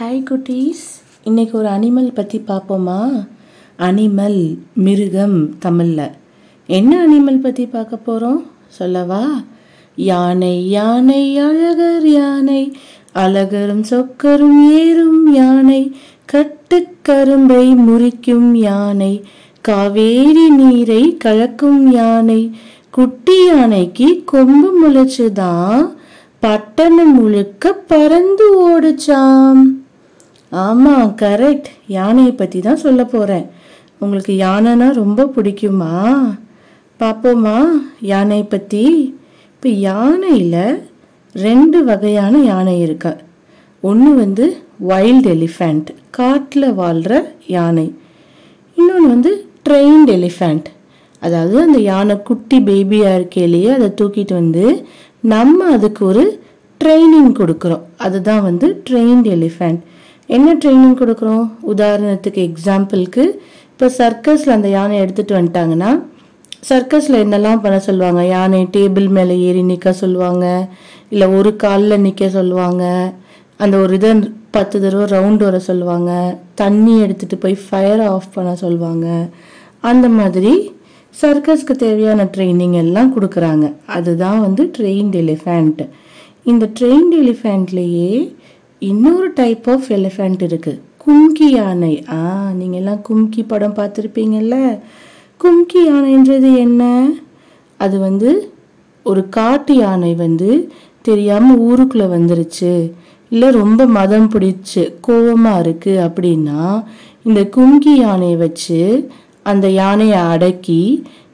Hi குட்டீஸ், இன்றைக்கி ஒரு அனிமல் பற்றி பார்ப்போமா? அனிமல், மிருகம் தமிழில். என்ன அனிமல் பற்றி பார்க்க போகிறோம் சொல்லவா? யானை யானை அழகர் யானை, அழகரும் சொக்கரும் ஏறும் யானை, கட்டுக்கரும்பை முறிக்கும் யானை, காவேரி நீரை கலக்கும் யானை, குட்டி யானைக்கு கொம்பு முளைச்சுதான் பட்டணம் முழுக்க பறந்து ஓடுச்சாம். ஆமாம், கரெக்ட். யானையை பற்றி தான் சொல்ல போகிறேன். உங்களுக்கு யானைனா ரொம்ப பிடிக்குமா? பார்ப்போமா யானை பற்றி? இப்போ யானையில் ரெண்டு வகையான யானை இருக்கு. ஒன்று வைல்டு எலிஃபேண்ட், காட்டில் வாழ்கிற யானை. இன்னொன்று ட்ரெயின்டு எலிஃபேண்ட், அதாவது அந்த யானை குட்டி பேபியாக இருக்கையிலேயே அதை தூக்கிட்டு நம்ம அதுக்கு ஒரு ட்ரைனிங் கொடுக்குறோம். அதுதான் ட்ரெயின்டு எலிஃபேண்ட். என்ன ட்ரைனிங் கொடுக்குறோம்? உதாரணத்துக்கு, எக்ஸாம்பிளுக்கு, இப்போ சர்க்கஸில் அந்த யானை எடுத்துகிட்டு வந்துட்டாங்கன்னா சர்க்கஸில் என்னெல்லாம் பண்ண சொல்லுவாங்க? யானை டேபிள் மேலே ஏறி நிற்க சொல்லுவாங்க, இல்லை ஒரு காலில் நிற்க சொல்லுவாங்க, அந்த ஒரு இதை 10 தடவை ரவுண்டு வர சொல்லுவாங்க, தண்ணி எடுத்துகிட்டு போய் ஃபயரை ஆஃப் பண்ண சொல்லுவாங்க. அந்த மாதிரி சர்க்கஸ்க்கு தேவையான ட்ரைனிங் எல்லாம் கொடுக்குறாங்க. அதுதான் ட்ரெயின்டு எலிஃபேண்ட். இந்த ட்ரெயின்டு எலிஃபேண்ட்லேயே இன்னொரு டைப் ஆஃப் எலிஃபேண்ட் இருக்குது, கும்கி யானை. நீங்கள் எல்லாம் கும்கி படம் பார்த்துருப்பீங்கள்ல. கும்கி யானைன்றது என்ன? அது ஒரு காட்டு யானை தெரியாமல் ஊருக்குள்ளே வந்துருச்சு, இல்லை ரொம்ப மதம் பிடிச்சு கோபமாக இருக்குது அப்படின்னா இந்த கும்கி யானையை வச்சு அந்த யானையை அடக்கி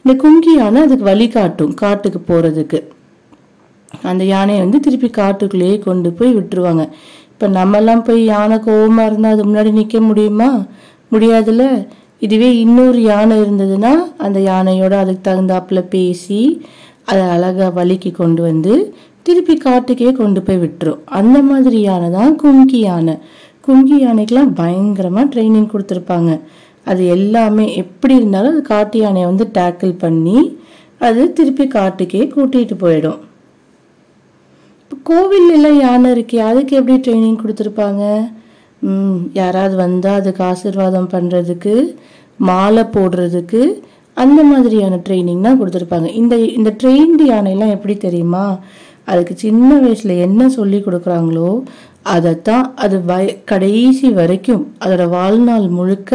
இந்த கும்கி யானை அதுக்கு வழி காட்டும் காட்டுக்கு போகிறதுக்கு. அந்த யானையை திருப்பி காட்டுக்குள்ளேயே கொண்டு போய் விட்டுருவாங்க. இப்போ நம்மலாம் போய் யானை கோவமாக இருந்தால் அது முன்னாடி நிற்க முடியுமா? முடியாதுல்ல. இதுவே இன்னொரு யானை இருந்ததுன்னா அந்த யானையோட அதுக்கு தகுந்தாப்பில் பேசி அதை அழகாக வலிக்கு கொண்டு திருப்பி காட்டுக்கே கொண்டு போய் விட்டுரும். அந்த மாதிரி யானை தான் கும்கி யானை. கும்கி யானைக்கெலாம் பயங்கரமாக ட்ரைனிங் கொடுத்துருப்பாங்க. அது எல்லாமே எப்படி இருந்தாலும் அது காட்டு யானையை டேக்கிள் பண்ணி அது திருப்பி காட்டுக்கே கூட்டிகிட்டு போயிடும். இப்போ கோவில்லாம் யானை இருக்கே, அதுக்கு எப்படி ட்ரைனிங் கொடுத்துருப்பாங்க? யாராவது வந்தால் அதுக்கு ஆசீர்வாதம் பண்ணுறதுக்கு, மாலை போடுறதுக்கு, அந்த மாதிரியான ட்ரைனிங் தான் கொடுத்துருப்பாங்க. இந்த இந்த ட்ரெயின்டு யானைலாம் எப்படி தெரியுமா? அதுக்கு சின்ன வயசில் என்ன சொல்லி கொடுக்குறாங்களோ அதைத்தான் அது கடைசி வரைக்கும் அதோட வாழ்நாள் முழுக்க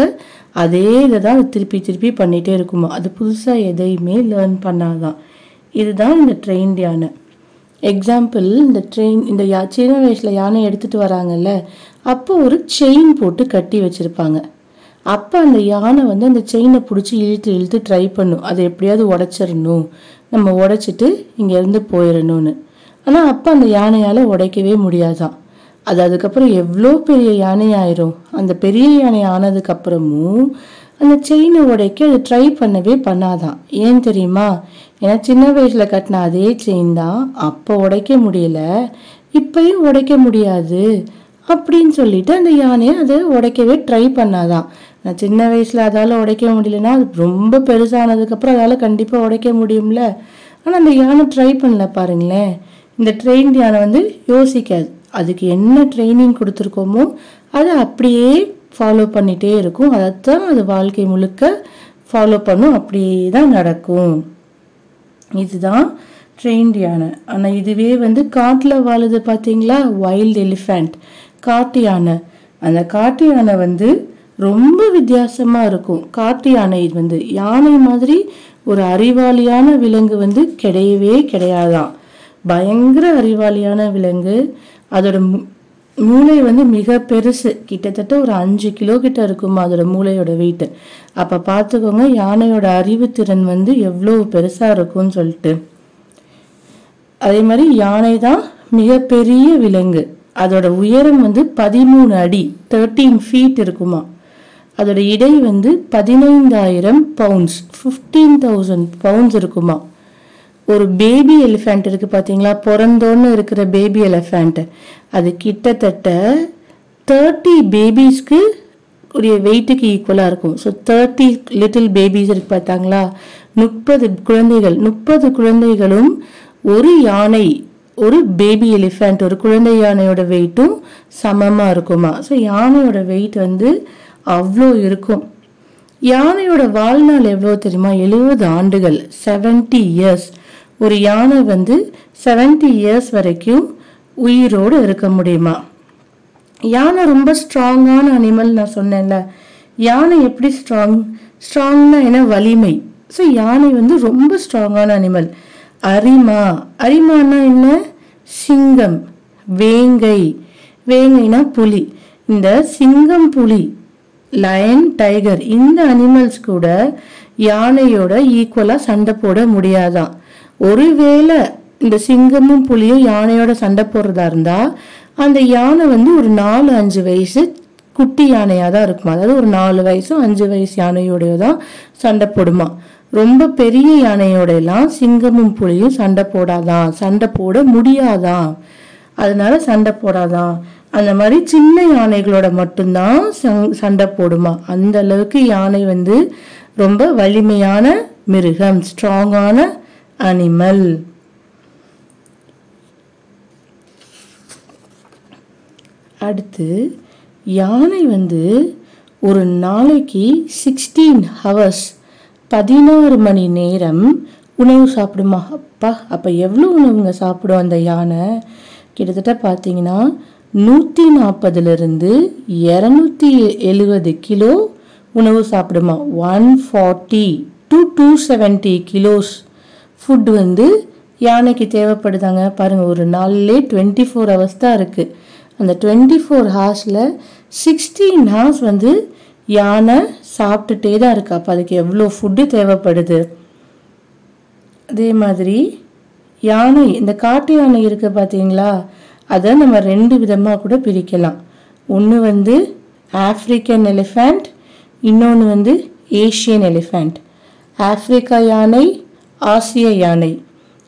அதே இதை தான் திருப்பி திருப்பி பண்ணிகிட்டே இருக்குமா. அது புதுசாக எதையுமே லேர்ன் பண்ணாதான். இதுதான் இந்த ட்ரெயின்டு யானை. எக்ஸாம்பிள், இந்த இந்த சின்ன வயசில் யானை எடுத்துகிட்டு வராங்கல்ல, அப்போ ஒரு செயின் போட்டு கட்டி வச்சுருப்பாங்க. அப்போ அந்த யானை அந்த செயினை பிடிச்சி இழுத்து இழுத்து ட்ரை பண்ணும், அதை எப்படியாவது உடைச்சிடணும், நம்ம உடைச்சிட்டு இங்கேருந்து போயிடணும்னு. ஆனால் அப்போ அந்த யானையால் உடைக்கவே முடியாதான். அது அதுக்கப்புறம் எவ்வளோ பெரிய யானை ஆயிரும். அந்த பெரிய யானை ஆனதுக்கப்புறமும் அந்த செயினை உடைக்க அது ட்ரை பண்ணவே பண்ணாதான். ஏன் தெரியுமா? ஏன்னா சின்ன வயசில் கட்டின அதே செயின் தான், அப்போ உடைக்க முடியல, இப்பயும் உடைக்க முடியாது அப்படின்னு சொல்லிட்டு அந்த யானையை அதை உடைக்கவே ட்ரை பண்ணாதான். நான் சின்ன வயசில் அதால் உடைக்க முடியலன்னா அது ரொம்ப பெருசானதுக்கப்புறம் அதால் கண்டிப்பாக உடைக்க முடியும்ல. ஆனால் அந்த யானை ட்ரை பண்ணல பாருங்களேன். இந்த ட்ரெயின்டு யானை யோசிக்காது. அதுக்கு என்ன ட்ரைனிங் கொடுத்துருக்கோமோ அதை அப்படியே ஃபாலோ பண்ணிகிட்டே இருக்கும். அதைத்தான் அது வாழ்க்கை முழுக்க ஃபாலோ பண்ணும், அப்படியே தான் நடக்கும். இதுதான் ட்ரெயின்டு யானை. ஆனால் இதுவே காட்டில் வாழுது பார்த்தீங்களா, வைல்டு எலிஃபேண்ட், காட்டு யானை. அந்த காட்டு யானை ரொம்ப வித்தியாசமாக இருக்கும். காட்டு யானை யானை மாதிரி ஒரு அறிவாளியான விலங்கு கிடையவே கிடையாதான். பயங்கர அறிவாளியான விலங்கு. அதோட மூளை மிக பெருசு, கிட்டத்தட்ட ஒரு 5 கிலோ கிட்ட இருக்குமா அதோட மூளையோட வெயிட். அப்போ பார்த்துக்கோங்க யானையோட அறிவுத்திறன் எவ்வளோ பெருசாக இருக்கும்னு சொல்லிட்டு. அதே மாதிரி யானை தான் மிகப்பெரிய விலங்கு. அதோட உயரம் 13 அடி, 13 ஃபீட் இருக்குமா. அதோட இடை 15,000 பவுண்ட்ஸ், 15,000 பவுண்ட்ஸ் இருக்குமா. ஒரு பேபி எலிஃபேண்ட் இருக்குது பார்த்தீங்களா, பிறந்தோன்னு இருக்கிற பேபி எலிஃபேண்ட்டு, அது கிட்டத்தட்ட 30 பேபிஸ்க்கு உரிய வெயிட்டுக்கு ஈக்குவலாக இருக்கும். ஸோ 30 லிட்டில் பேபிஸ் இருக்குது பார்த்தாங்களா, 30 குழந்தைகள். 30 குழந்தைகளும் ஒரு யானை ஒரு பேபி எலிஃபண்ட், ஒரு குழந்தை யானையோட வெயிட்டும் சமமாக இருக்குமா? ஸோ யானையோட வெயிட் வந்து அவ்வளோ இருக்கும். யானையோட வாழ்நாள் எவ்வளோ தெரியுமா? 70 ஆண்டுகள், 70 இயர்ஸ். ஒரு யானை வந்து 70 இயர்ஸ் வரைக்கும் உயிரோடு இருக்க முடியுமா? யானை ரொம்ப ஸ்ட்ராங்கான அனிமல். நான் சொன்னேன்ல, யானை எப்படி ஸ்ட்ராங்? ஸ்ட்ராங்னா என்ன? வலிமை. ஸோ யானை வந்து ரொம்ப ஸ்ட்ராங்கான அனிமல். அரிமா, அரிமானா என்ன? சிங்கம். வேங்கை, வேங்கைனா புலி. இந்த சிங்கம், புலி, லயன், டைகர், இந்த அனிமல்ஸ் கூட யானையோட ஈக்குவலாக சண்டை போட முடியாதான். ஒருவேளை இந்த சிங்கமும் புலியும் யானையோட சண்டை போடுறதா இருந்தால் அந்த யானை வந்து ஒரு 4-5 வயசு குட்டி யானையாக தான் இருக்குமா. அதாவது ஒரு 4 வயசோ 5 வயசு யானையோடைய தான் சண்டை போடுமா. ரொம்ப பெரிய யானையோடையெல்லாம் சிங்கமும் புலியும் சண்டை போடாதான், சண்டை போட முடியாதான், அதனால சண்டை போடாதான். அந்த மாதிரி சின்ன யானைகளோட மட்டும்தான் சண்டை போடுமா. அந்த அளவுக்கு யானை வந்து ரொம்ப வலிமையான மிருகம், ஸ்ட்ராங்கான அனிமல். அடுத்து, யானை வந்து ஒரு நாளைக்கு 16 ஹவர்ஸ், 16 மணி நேரம் உணவு சாப்பிடுமா. அப்பா, அப்போ எவ்வளோ உணவுங்க சாப்பிடும் அந்த யானை? கிட்டத்தட்ட பார்த்தீங்கன்னா 140-270 கிலோ உணவு சாப்பிடுமா. 140 to 270 கிலோஸ் ஃபுட் வந்து யானைக்கு தேவைப்படுதாங்க. பாருங்கள், ஒரு நாள்லே 24 ஹவர்ஸ் தான் இருக்குது. அந்த 24 ஹவர்ஸில் 16 ஹவர்ஸ் வந்து யானை சாப்பிட்டுட்டே தான் இருக்கு. அப்போ அதுக்கு எவ்வளோ ஃபுட்டு தேவைப்படுது? அதே மாதிரி யானை, இந்த காட்டு யானை இருக்குது பார்த்தீங்களா, அதை நம்ம 2 விதமாக கூட பிரிக்கலாம். ஒன்று வந்து ஆப்ரிக்கன் எலிஃபண்ட், இன்னொன்று வந்து ஏஷியன் எலிஃபண்ட். ஆப்ரிக்கா யானை, ஆசிய யானை.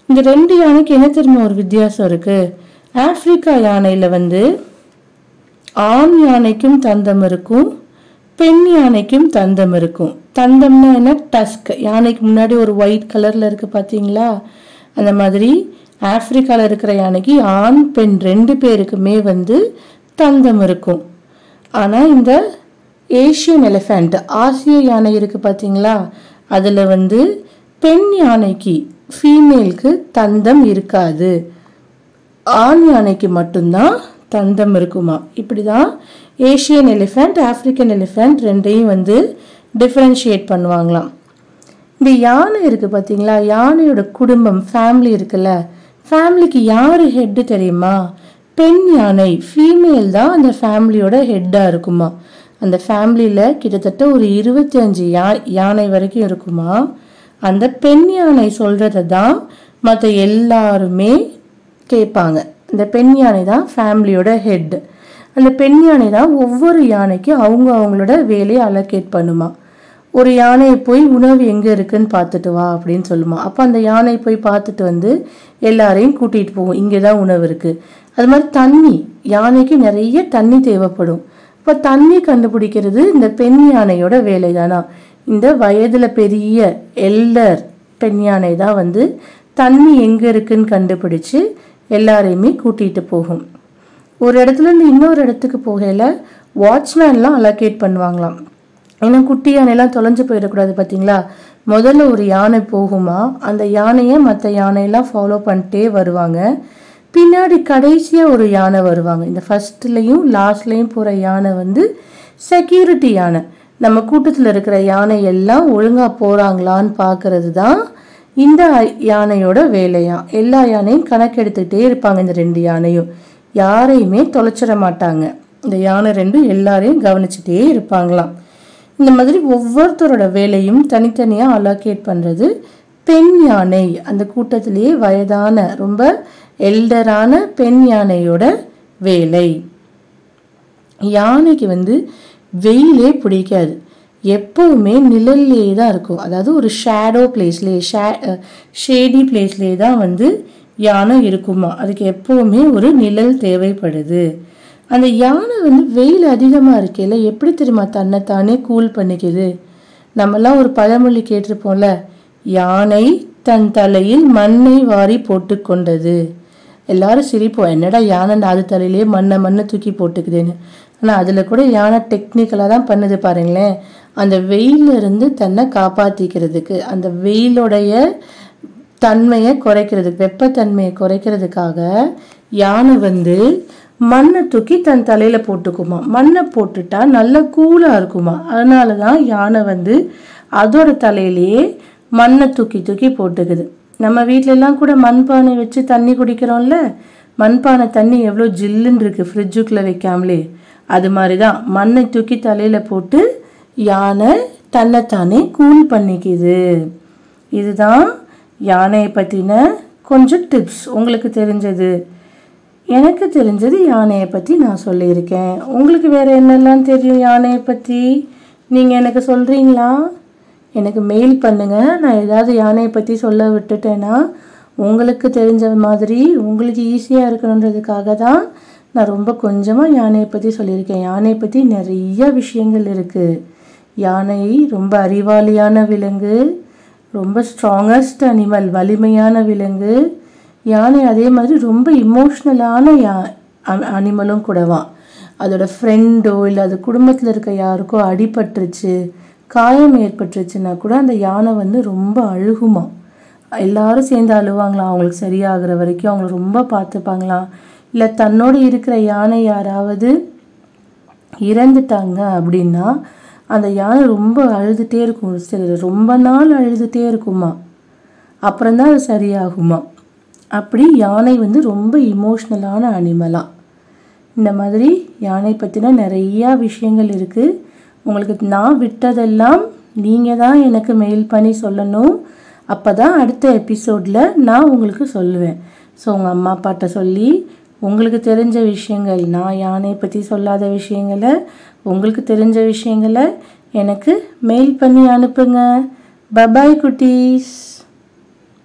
இந்த 2 யானைக்கு என்ன தெரியுமா ஒரு வித்தியாசம் இருக்குது? ஆப்ரிக்கா யானையில் வந்து ஆண் யானைக்கும் தந்தம் இருக்கும், பெண் யானைக்கும் தந்தம் இருக்கும். தந்தம்னா என்ன? டஸ்க். யானைக்கு முன்னாடி ஒரு ஒயிட் கலரில் இருக்குது பார்த்தீங்களா, அந்த மாதிரி ஆப்ரிக்காவில் இருக்கிற யானைக்கு ஆண் பெண் 2 பேருக்குமே வந்து தந்தம் இருக்கும். ஆனால் இந்த ஏஷியன் எலிஃபண்ட், ஆசிய யானை இருக்குது பார்த்தீங்களா, அதில் வந்து பெண் யானைக்கு, ஃபீமேலுக்கு தந்தம் இருக்காது, ஆண் யானைக்கு மட்டும்தான் தந்தம் இருக்குமா. இப்படி தான் ஏஷியன் எலிஃபண்ட், ஆப்ரிக்கன் எலிஃபண்ட் 2ஐயும் வந்து டிஃப்ரென்ஷியேட் பண்ணுவாங்களாம். இந்த யானை இருக்குது பார்த்தீங்களா, யானையோட குடும்பம், ஃபேமிலி இருக்குல்ல, ஃபேமிலிக்கு யார் ஹெட்டு தெரியுமா? பெண் யானை, ஃபீமேல் தான் அந்த ஃபேமிலியோட ஹெட்டாக இருக்குமா. அந்த ஃபேமிலியில் கிட்டத்தட்ட ஒரு 25 யானை வரைக்கும் இருக்குமா. அந்த பெண் யானை சொல்கிறத தான் மற்ற எல்லாருமே கேட்பாங்க. அந்த பெண் யானை தான் ஃபேமிலியோட ஹெட். அந்த பெண் யானை தான் ஒவ்வொரு யானைக்கும் அவங்க அவங்களோட வேலையை அலோகேட் பண்ணுமா. ஒரு யானையை போய் உணவு எங்கே இருக்குன்னு பார்த்துட்டு வா அப்படின்னு சொல்லுமா. அப்போ அந்த யானை போய் பார்த்துட்டு வந்து எல்லாரையும் கூட்டிகிட்டு போகும், இங்கே தான் உணவு இருக்குது. அது மாதிரி தண்ணி, யானைக்கு நிறைய தண்ணி தேவைப்படும். இப்போ தண்ணி கண்டுபிடிக்கிறது இந்த பெண் யானையோட வேலை தானா. இந்த வயதில் பெரிய எல்லர் பெண் யானை தான் வந்து தண்ணி எங்கே இருக்குதுன்னு கண்டுபிடிச்சி எல்லாரையுமே கூட்டிகிட்டு போகும். ஒரு இடத்துலேருந்து இன்னொரு இடத்துக்கு போகையில் வாட்ச்மேன்லாம் அலோகேட் பண்ணுவாங்களாம். ஏன்னா குட்டி யானைலாம் தொலைஞ்சு போயிடக்கூடாது பார்த்தீங்களா. முதல்ல ஒரு யானை போகுமா, அந்த யானையை மற்ற யானையெல்லாம் ஃபாலோ பண்ணிட்டே வருவாங்க. பின்னாடி கடைசியாக ஒரு யானை வருவாங்க. இந்த ஃபஸ்ட்லேயும் லாஸ்ட்லேயும் போகிற யானை வந்து செக்யூரிட்டி யானை. நம்ம கூட்டத்தில் இருக்கிற யானை எல்லாம் ஒழுங்காக போகிறாங்களான்னு பார்க்கறது தான் இந்த யானையோட வேலையா. எல்லா யானையும் கணக்கெடுத்துக்கிட்டே இருப்பாங்க. இந்த 2 யானையும் யாரையுமே தொலைச்சிட மாட்டாங்க. இந்த யானை 2 எல்லாரையும் கவனிச்சுட்டே இருப்பாங்களாம். இந்த மாதிரி ஒவ்வொருத்தரோட வேலையும் தனித்தனியாக அலோகேட் பண்ணுறது பெண் யானை. அந்த கூட்டத்திலேயே வயதான, ரொம்ப எல்டரான பெண் யானையோட வேலை. யானைக்கு வந்து வெயிலே பிடிக்காது, எப்போவுமே நிழல்லே தான் இருக்கும். அதாவது ஒரு ஷேடோ பிளேஸ்லேயே, ஷேடி பிளேஸ்லேயே தான் வந்து யானை இருக்குமா. அதுக்கு எப்போவுமே ஒரு நிழல் தேவைப்படுது. அந்த யானை வந்து வெயில் அதிகமாக இருக்கையில் எப்படி தெரியுமா தன்னைத்தானே கூல் பண்ணிக்குது? நம்மலாம் ஒரு பழமொழி கேட்டிருப்போம்ல, யானை தன் தலையில் மண்ணை வாரி போட்டு கொண்டது. எல்லாரும் சிரிப்போம், என்னடா யானை நாலு தலையிலேயே மண்ணை தூக்கி போட்டுக்குதுன்னு. ஆனால் அதில் கூட யானை டெக்னிக்கலாக தான் பண்ணுது பாருங்களேன், அந்த வெயிலிருந்து தன்னை காப்பாற்றிக்கிறதுக்கு, அந்த வெயிலுடைய தன்மையை குறைக்கிறதுக்கு, வெப்பத்தன்மையை குறைக்கிறதுக்காக யானை மண்ணை தூக்கி தன் தலையில் போட்டுக்குமா. மண்ணை போட்டுட்டா நல்லா கூலாக இருக்குமா, அதனால தான் யானை அதோட தலையிலேயே மண்ணை தூக்கி தூக்கி போட்டுக்குது. நம்ம வீட்டிலலாம் கூட மண்பானை வச்சு தண்ணி குடிக்கிறோம்ல, மண்பானை தண்ணி எவ்வளோ ஜில்லுன்னு இருக்குது ஃப்ரிட்ஜுக்குள்ளே வைக்காமலே, அது மாதிரி தான் மண்ணை தூக்கி தலையில் போட்டு யானை தன்னைத்தானே கூல் பண்ணிக்குது. இதுதான் யானையை பற்றின கொஞ்சம் டிப்ஸ், உங்களுக்கு தெரிஞ்சது எனக்கு தெரிஞ்சது யானையை பற்றி நான் சொல்லியிருக்கேன். உங்களுக்கு வேறு என்னெல்லாம் தெரியும் யானையை பற்றி, நீங்கள் எனக்கு சொல்கிறீங்களா? எனக்கு மெயில் பண்ணுங்கள். நான் ஏதாவது யானையை பற்றி சொல்ல விட்டுட்டேன்னா உங்களுக்கு தெரிஞ்ச மாதிரி உங்களுக்கு ஈஸியாக இருக்கணுன்றதுக்காக தான் நான் ரொம்ப கொஞ்சமாக யானையை பற்றி சொல்லியிருக்கேன். யானையை பற்றி நிறைய விஷயங்கள் இருக்குது. யானை ரொம்ப அறிவாளியான விலங்கு, ரொம்ப ஸ்ட்ராங்கஸ்ட் அனிமல், வலிமையான விலங்கு. யானை அதே மாதிரி ரொம்ப இமோஷ்னலான அனிமலும் கூடவான். அதோடய ஃப்ரெண்டோ இல்லை அது குடும்பத்தில் இருக்க யாருக்கோ அடிபட்டுருச்சு, காயம் ஏற்பட்டுருச்சுன்னா கூட அந்த யானை ரொம்ப அழுகுமா. எல்லாரும் சேர்ந்து அழுவாங்களாம், அவங்களுக்கு சரியாகிற வரைக்கும் அவங்கள ரொம்ப பார்த்துப்பாங்களாம். இல்லை தன்னோடு இருக்கிற யானை யாராவது இறந்துட்டாங்க அப்படின்னா அந்த யானை ரொம்ப அழுதுகிட்டே இருக்கும், சரி ரொம்ப நாள் அழுதுகிட்டே இருக்குமா, அப்புறம்தான் அது சரியாகுமா. அப்படி யானை ரொம்ப இமோஷ்னலான அனிமலாம். இந்த மாதிரி யானை பற்றினா நிறையா விஷயங்கள் இருக்குது. உங்களுக்கு நான் விட்டதெல்லாம் நீங்கள் தான் எனக்கு மெயில் பண்ணி சொல்லணும், அப்போ தான் அடுத்த எபிசோடில் நான் உங்களுக்கு சொல்லுவேன். ஸோ உங்கள் அம்மா அப்பாட்ட சொல்லி உங்களுக்கு தெரிஞ்ச விஷயங்கள், நான் யானை பற்றி சொல்லாத விஷயங்களை, உங்களுக்கு தெரிஞ்ச விஷயங்களை எனக்கு மெயில் பண்ணி அனுப்புங்க. பபாய் குட்டீஸ்.